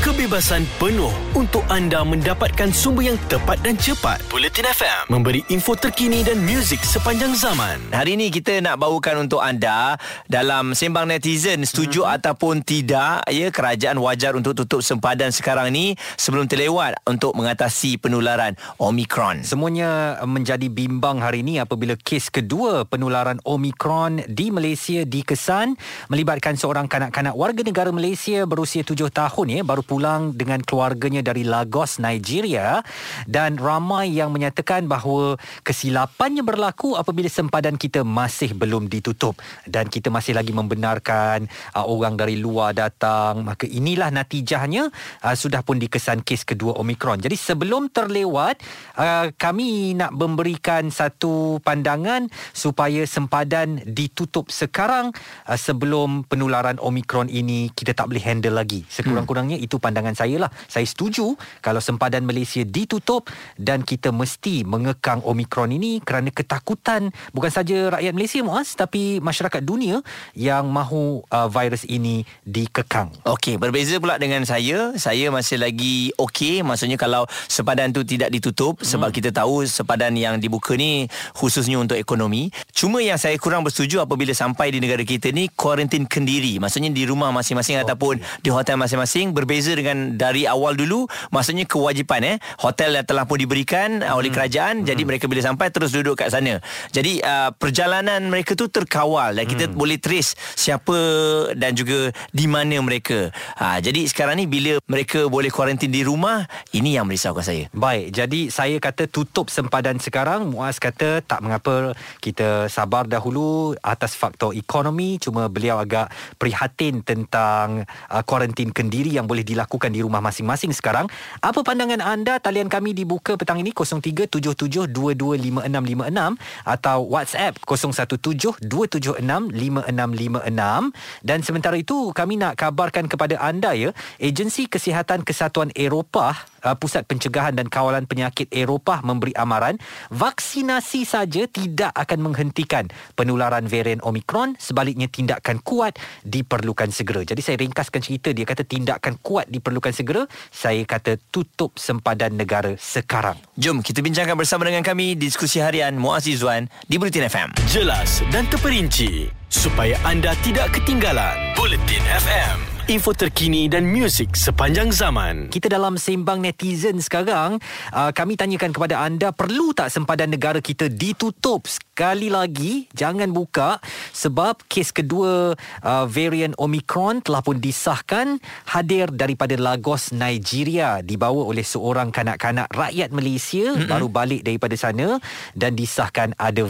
kebebasan penuh untuk anda mendapatkan sumber yang tepat dan cepat. Buletin FM memberi info terkini dan muzik sepanjang zaman. Hari ini kita nak bawakan untuk anda dalam Sembang Netizen, setuju ataupun tidak, ya, kerajaan wajar untuk tutup sempadan sekarang ni sebelum terlewat untuk mengatasi penularan Omicron. Semuanya menjadi bimbang hari ini apabila kes kedua penularan Omicron di Malaysia dikesan melibatkan seorang kanak-kanak warga negara Malaysia berusia 7 tahun, ya, baru pulang dengan keluarganya dari Lagos, Nigeria, dan ramai yang menyatakan bahawa kesilapannya berlaku apabila sempadan kita masih belum ditutup dan kita masih lagi membenarkan orang dari luar datang. Maka inilah natijahnya, sudah pun dikesan kes kedua Omicron. Jadi sebelum terlewat, kami nak memberikan satu pandangan supaya sempadan ditutup sekarang sebelum penularan Omicron ini kita tak boleh handle lagi. Sekurang-kurangnya itu pandangan saya lah. Saya setuju kalau sempadan Malaysia ditutup dan kita mesti mengekang Omicron ini kerana ketakutan bukan saja rakyat Malaysia, Muaz, tapi masyarakat dunia yang mahu virus ini dikekang. Okey, berbeza pula dengan saya. Saya masih lagi okey, maksudnya kalau sempadan tu tidak ditutup sebab kita tahu sempadan yang dibuka ni khususnya untuk ekonomi. Cuma yang saya kurang bersetuju apabila sampai di negara kita ni kuarantin kendiri. Maksudnya di rumah masing-masing ataupun di hotel masing-masing, berbeza dengan dari awal dulu, maksudnya kewajipan hotel yang telah pun diberikan oleh kerajaan. Jadi mereka bila sampai terus duduk kat sana. Jadi perjalanan mereka tu terkawal dan kita boleh trace siapa dan juga di mana mereka. Jadi sekarang ni bila mereka boleh kuarantin di rumah, ini yang merisaukan saya. Baik, jadi saya kata tutup sempadan sekarang, Muaz kata tak mengapa, kita sabar dahulu atas faktor ekonomi. Cuma beliau agak prihatin tentang kuarantin kendiri yang boleh dilakukan di rumah masing-masing sekarang. Apa pandangan anda? Talian kami dibuka petang ini 0377225656 atau WhatsApp 0172765656. Dan sementara itu kami nak kabarkan kepada anda, ya, Agensi Kesihatan Kesatuan Eropah, Pusat Pencegahan dan Kawalan Penyakit Eropah memberi amaran vaksinasi saja tidak akan menghentikan penularan varian Omicron. Sebaliknya tindakan kuat diperlukan segera. Jadi saya ringkaskan cerita. Dia kata tindakan kuat diperlukan segera. Saya kata tutup sempadan negara sekarang. Jom kita bincangkan bersama dengan kami diskusi harian Muaz Izwan di Buletin FM. Jelas dan terperinci supaya anda tidak ketinggalan. Buletin FM, info terkini dan muzik sepanjang zaman. Kita dalam Sembang Netizen sekarang, kami tanyakan kepada anda, perlu tak sempadan negara kita ditutup? Sekali lagi, jangan buka sebab kes kedua varian Omicron telah pun disahkan, hadir daripada Lagos, Nigeria, dibawa oleh seorang kanak-kanak rakyat Malaysia baru balik daripada sana dan disahkan ada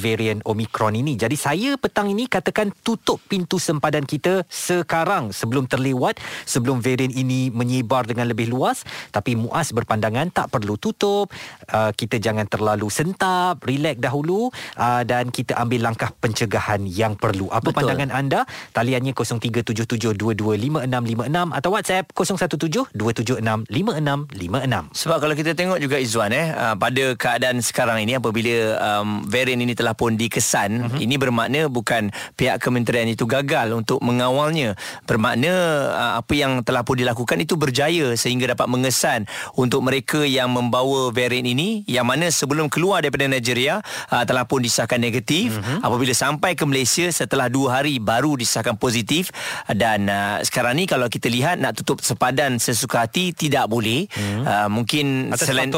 varian Omicron ini. Jadi saya petang ini katakan tutup pintu sempadan kita sekarang sebelum terlewat, sebelum varian ini menyebar dengan lebih luas. Tapi Muaz berpandangan tak perlu tutup, kita jangan terlalu sentap, relax dahulu, dan kita ambil langkah pencegahan yang perlu. Apa betul pandangan anda? Taliannya 0377225656 atau WhatsApp 0172765656. Sebab kalau kita tengok juga Izwan, pada keadaan sekarang ini apabila varian ini telah pun dikesan, ini bermakna bukan pihak kementerian itu gagal untuk mengawalnya. Bermakna apa yang telah pun dilakukan itu berjaya sehingga dapat mengesan untuk mereka yang membawa varian ini, yang mana sebelum keluar daripada Nigeria telah pun disahkan negatif. Apabila sampai ke Malaysia setelah 2 hari baru disahkan positif. Dan sekarang ni kalau kita lihat nak tutup sempadan sesuka hati tidak boleh. Mungkin atas selain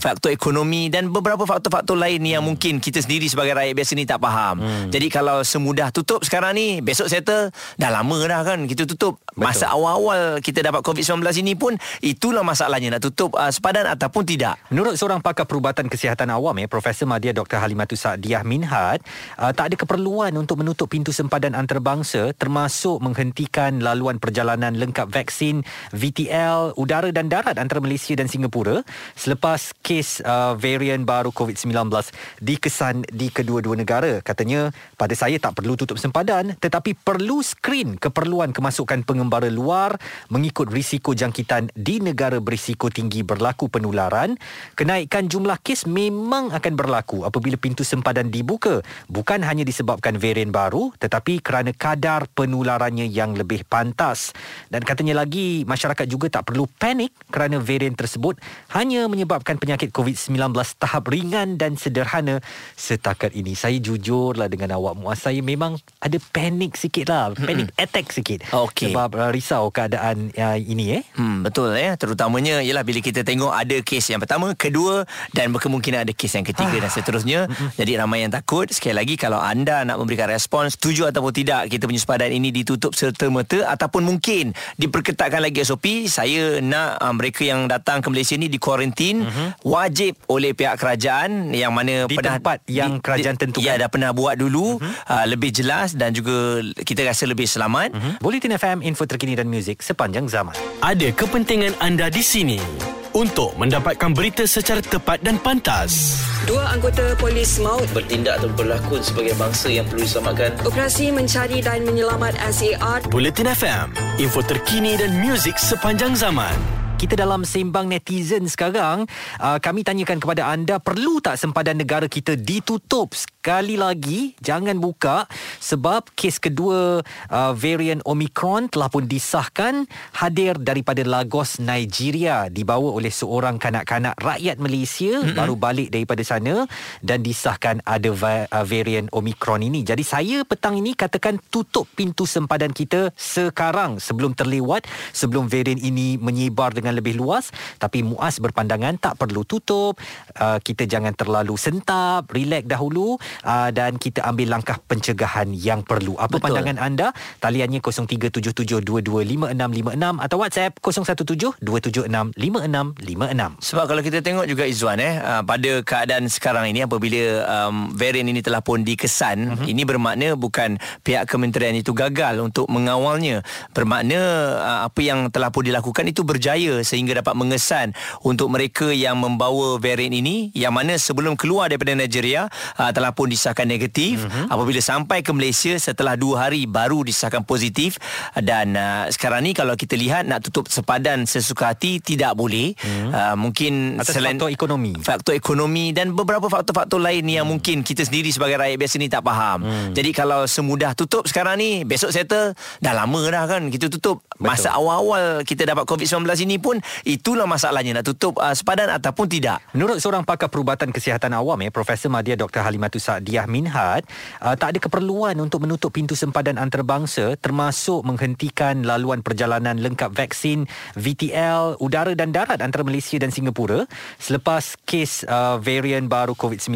faktor ekonomi dan beberapa faktor-faktor lain yang mungkin kita sendiri sebagai rakyat biasa ni tak faham. Jadi kalau semudah tutup sekarang ni, besok settle, dah lama dah kan kita tutup. Masa awal-awal kita dapat COVID-19 ini pun itulah masalahnya, nak tutup sempadan ataupun tidak. Menurut seorang pakar perubatan kesihatan awam, Profesor Madya Dr. Halimatus Sa'diyah Minhat, tak ada keperluan untuk menutup pintu sempadan antarabangsa, termasuk menghentikan laluan perjalanan lengkap vaksin VTL udara dan darat antara Malaysia dan Singapura selepas kes varian baru COVID-19 dikesan di kedua-dua negara. Katanya, pada saya tak perlu tutup sempadan tetapi perlu skrin keperluan kemasukan pengembangan pengembara luar mengikut risiko jangkitan di negara berisiko tinggi berlaku penularan, kenaikan jumlah kes memang akan berlaku apabila pintu sempadan dibuka, bukan hanya disebabkan varian baru tetapi kerana kadar penularannya yang lebih pantas. Dan katanya lagi, masyarakat juga tak perlu panik kerana varian tersebut hanya menyebabkan penyakit COVID-19 tahap ringan dan sederhana setakat ini. Saya jujurlah dengan awak Muaz, saya memang ada panik sikit lah, panik attack sikit. Okay. Sebab risau keadaan ini. Betul ya, terutamanya ialah bila kita tengok ada kes yang pertama, kedua dan berkemungkinan ada kes yang ketiga dan seterusnya. Jadi ramai yang takut. Sekali lagi, kalau anda nak memberikan respons, setuju ataupun tidak kita punya sempadan ini ditutup serta-merta ataupun mungkin diperketatkan lagi SOP, saya nak mereka yang datang ke Malaysia ni dikuarantin wajib oleh pihak kerajaan yang mana di tempat yang kerajaan tentukan. Ya, dah pernah buat dulu, lebih jelas dan juga kita rasa lebih selamat. Buletin FM, info terkini dan muzik sepanjang zaman. Ada kepentingan anda di sini untuk mendapatkan berita secara tepat dan pantas. Dua anggota polis maut bertindak atau berlakon sebagai bangsa yang perlu diselamatkan. Operasi mencari dan menyelamat SAR. Buletin FM, info terkini dan muzik sepanjang zaman. Kita dalam sembang netizen sekarang, kami tanyakan kepada anda, perlu tak sempadan negara kita ditutup? Sekali lagi, jangan buka sebab kes kedua varian Omicron telah pun disahkan, hadir daripada Lagos, Nigeria, dibawa oleh seorang kanak-kanak rakyat Malaysia baru balik daripada sana dan disahkan ada varian Omicron ini. Jadi saya petang ini katakan tutup pintu sempadan kita sekarang sebelum terlewat, sebelum varian ini menyebar dengan lebih luas. Tapi Muaz berpandangan tak perlu tutup, kita jangan terlalu sentap, relax dahulu, dan kita ambil langkah pencegahan yang perlu. Apa betul pandangan anda? Taliannya 0377225656 atau WhatsApp 0172765656. Sebab kalau kita tengok juga Izwan, pada keadaan sekarang ini apabila varian ini telah pun dikesan, ini bermakna bukan pihak kementerian itu gagal untuk mengawalnya, bermakna apa yang telah pun dilakukan itu berjaya sehingga dapat mengesan untuk mereka yang membawa varian ini, yang mana sebelum keluar daripada Nigeria telah pun disahkan negatif. Apabila sampai ke Malaysia setelah 2 hari baru disahkan positif. Dan sekarang ni kalau kita lihat nak tutup sempadan sesuka hati tidak boleh. Mungkin atas selain faktor ekonomi dan beberapa faktor-faktor lain yang mungkin kita sendiri sebagai rakyat biasa ni tak faham. Jadi kalau semudah tutup sekarang ni, besok settle, dah lama dah kan kita tutup. Betul. Masa awal-awal kita dapat COVID-19 ini pun itulah masalahnya, nak tutup sempadan ataupun tidak. Menurut seorang pakar perubatan kesihatan awam, Profesor Madya Dr. Halimatus Sa'diyah Minhat, tak ada keperluan untuk menutup pintu sempadan antarabangsa, termasuk menghentikan laluan perjalanan lengkap vaksin VTL udara dan darat antara Malaysia dan Singapura selepas kes varian baru COVID-19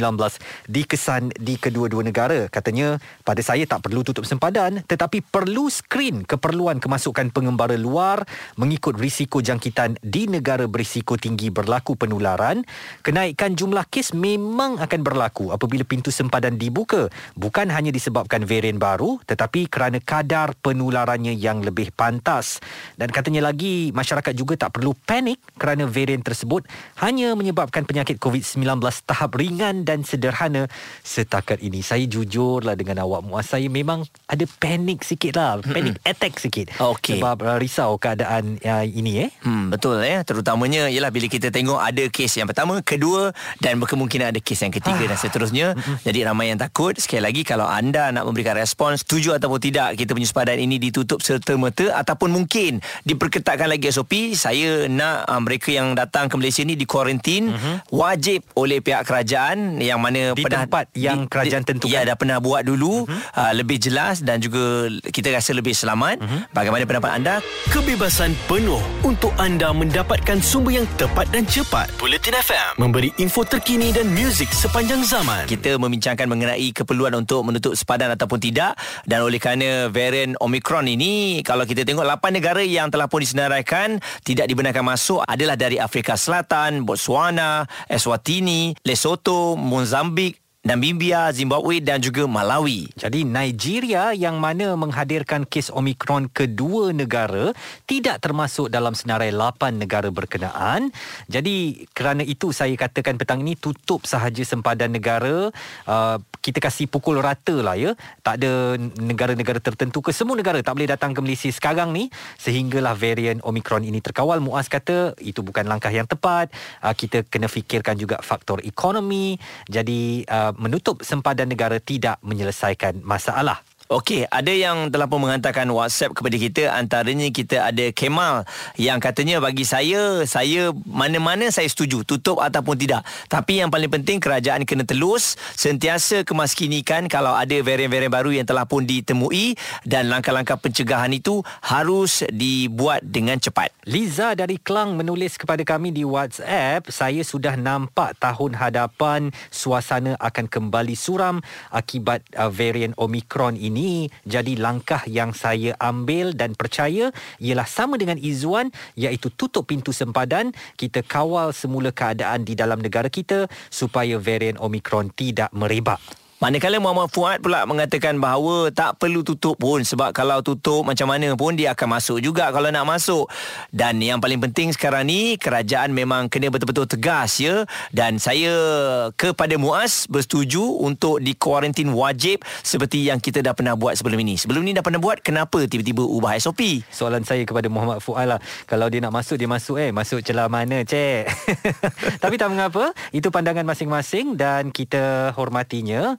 dikesan di kedua-dua negara. Katanya, pada saya tak perlu tutup sempadan tetapi perlu skrin keperluan kemasukan pengembara luar mengikut risiko jangkitan di negara berisiko tinggi berlaku penularan, kenaikan jumlah kes memang akan berlaku apabila pintu sempadan dibuka, bukan hanya disebabkan varian baru tetapi kerana kadar penularannya yang lebih pantas. Dan katanya lagi, masyarakat juga tak perlu panik kerana varian tersebut hanya menyebabkan penyakit COVID-19 tahap ringan dan sederhana setakat ini. Saya jujurlah dengan awak Muaz, saya memang ada panik sikit lah, panik attack sikit. Okay. Sebab risau keadaan ini. Betul ya, terutamanya ialah bila kita tengok ada kes yang pertama, kedua dan berkemungkinan ada kes yang ketiga dan seterusnya. Jadi ramai yang takut. Sekali lagi, kalau anda nak memberikan respons, setuju ataupun tidak kita punya sempadan ini ditutup serta-merta ataupun mungkin diperketatkan lagi SOP, saya nak mereka yang datang ke Malaysia ni dikuarantin wajib oleh pihak kerajaan yang mana di tempat yang kerajaan tentukan. Ya, dah pernah buat dulu, lebih jelas dan juga kita rasa lebih selamat. Bagaimana pendapat anda? Kebebasan penuh untuk anda mendapatkan sumber yang tepat dan cepat. Buletin FM memberi info terkini dan muzik sepanjang zaman. Kita membincangkan mengenai keperluan untuk menutup sempadan ataupun tidak, dan oleh kerana varian Omicron ini, kalau kita tengok 8 negara yang telah pun disenaraikan tidak dibenarkan masuk adalah dari Afrika Selatan, Botswana, Eswatini, Lesotho, Mozambique, Namibia, Zimbabwe dan juga Malawi. Jadi Nigeria yang mana menghadirkan kes Omicron kedua negara tidak termasuk dalam senarai 8 negara berkenaan. Jadi kerana itu saya katakan petang ini tutup sahaja sempadan negara. Kita kasih pukul rata lah ya. Tak ada negara-negara tertentu ke, semua negara tak boleh datang ke Malaysia sekarang ni sehinggalah varian Omicron ini terkawal. Muaz kata itu bukan langkah yang tepat. Kita kena fikirkan juga faktor ekonomi. Jadi menutup sempadan negara tidak menyelesaikan masalah. Okey, ada yang telah pun menghantarkan WhatsApp kepada kita. Antaranya kita ada Kemal yang katanya bagi saya mana-mana saya setuju, tutup ataupun tidak. Tapi yang paling penting kerajaan kena telus, sentiasa kemaskinikan kalau ada varian-varian baru yang telah pun ditemui dan langkah-langkah pencegahan itu harus dibuat dengan cepat. Liza dari Kelang menulis kepada kami di WhatsApp, saya sudah nampak tahun hadapan suasana akan kembali suram akibat varian Omicron ini. Jadi langkah yang saya ambil dan percaya ialah sama dengan Izwan, iaitu tutup pintu sempadan, kita kawal semula keadaan di dalam negara kita supaya varian Omicron tidak merebak. Manakala Muhammad Fuad pula mengatakan bahawa tak perlu tutup pun, sebab kalau tutup macam mana pun dia akan masuk juga kalau nak masuk. Dan yang paling penting sekarang ni kerajaan memang kena betul-betul tegas ya. Dan saya kepada Muaz bersetuju untuk dikuarantin wajib seperti yang kita dah pernah buat sebelum ini. Sebelum ni dah pernah buat, kenapa tiba-tiba ubah SOP? Soalan saya kepada Muhammad Fuad lah, kalau dia nak masuk dia masuk, masuk celah mana cik? Tapi tak mengapa, itu pandangan masing-masing dan kita hormatinya.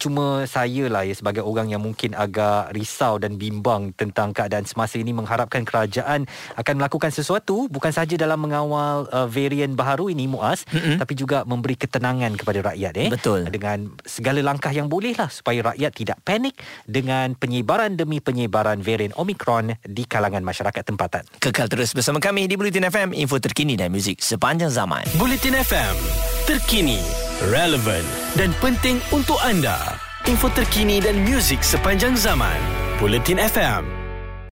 Cuma saya lah ya, sebagai orang yang mungkin agak risau dan bimbang tentang keadaan semasa ini, mengharapkan kerajaan akan melakukan sesuatu bukan sahaja dalam mengawal varian baru ini Muaz, tapi juga memberi ketenangan kepada rakyat Betul. Dengan segala langkah yang boleh lah supaya rakyat tidak panik dengan penyebaran demi penyebaran varian Omicron di kalangan masyarakat tempatan. Kekal terus bersama kami di Buletin FM, info terkini dan muzik sepanjang zaman. Buletin FM, terkini, relevan dan penting untuk anda. Info terkini dan muzik sepanjang zaman. Buletin FM.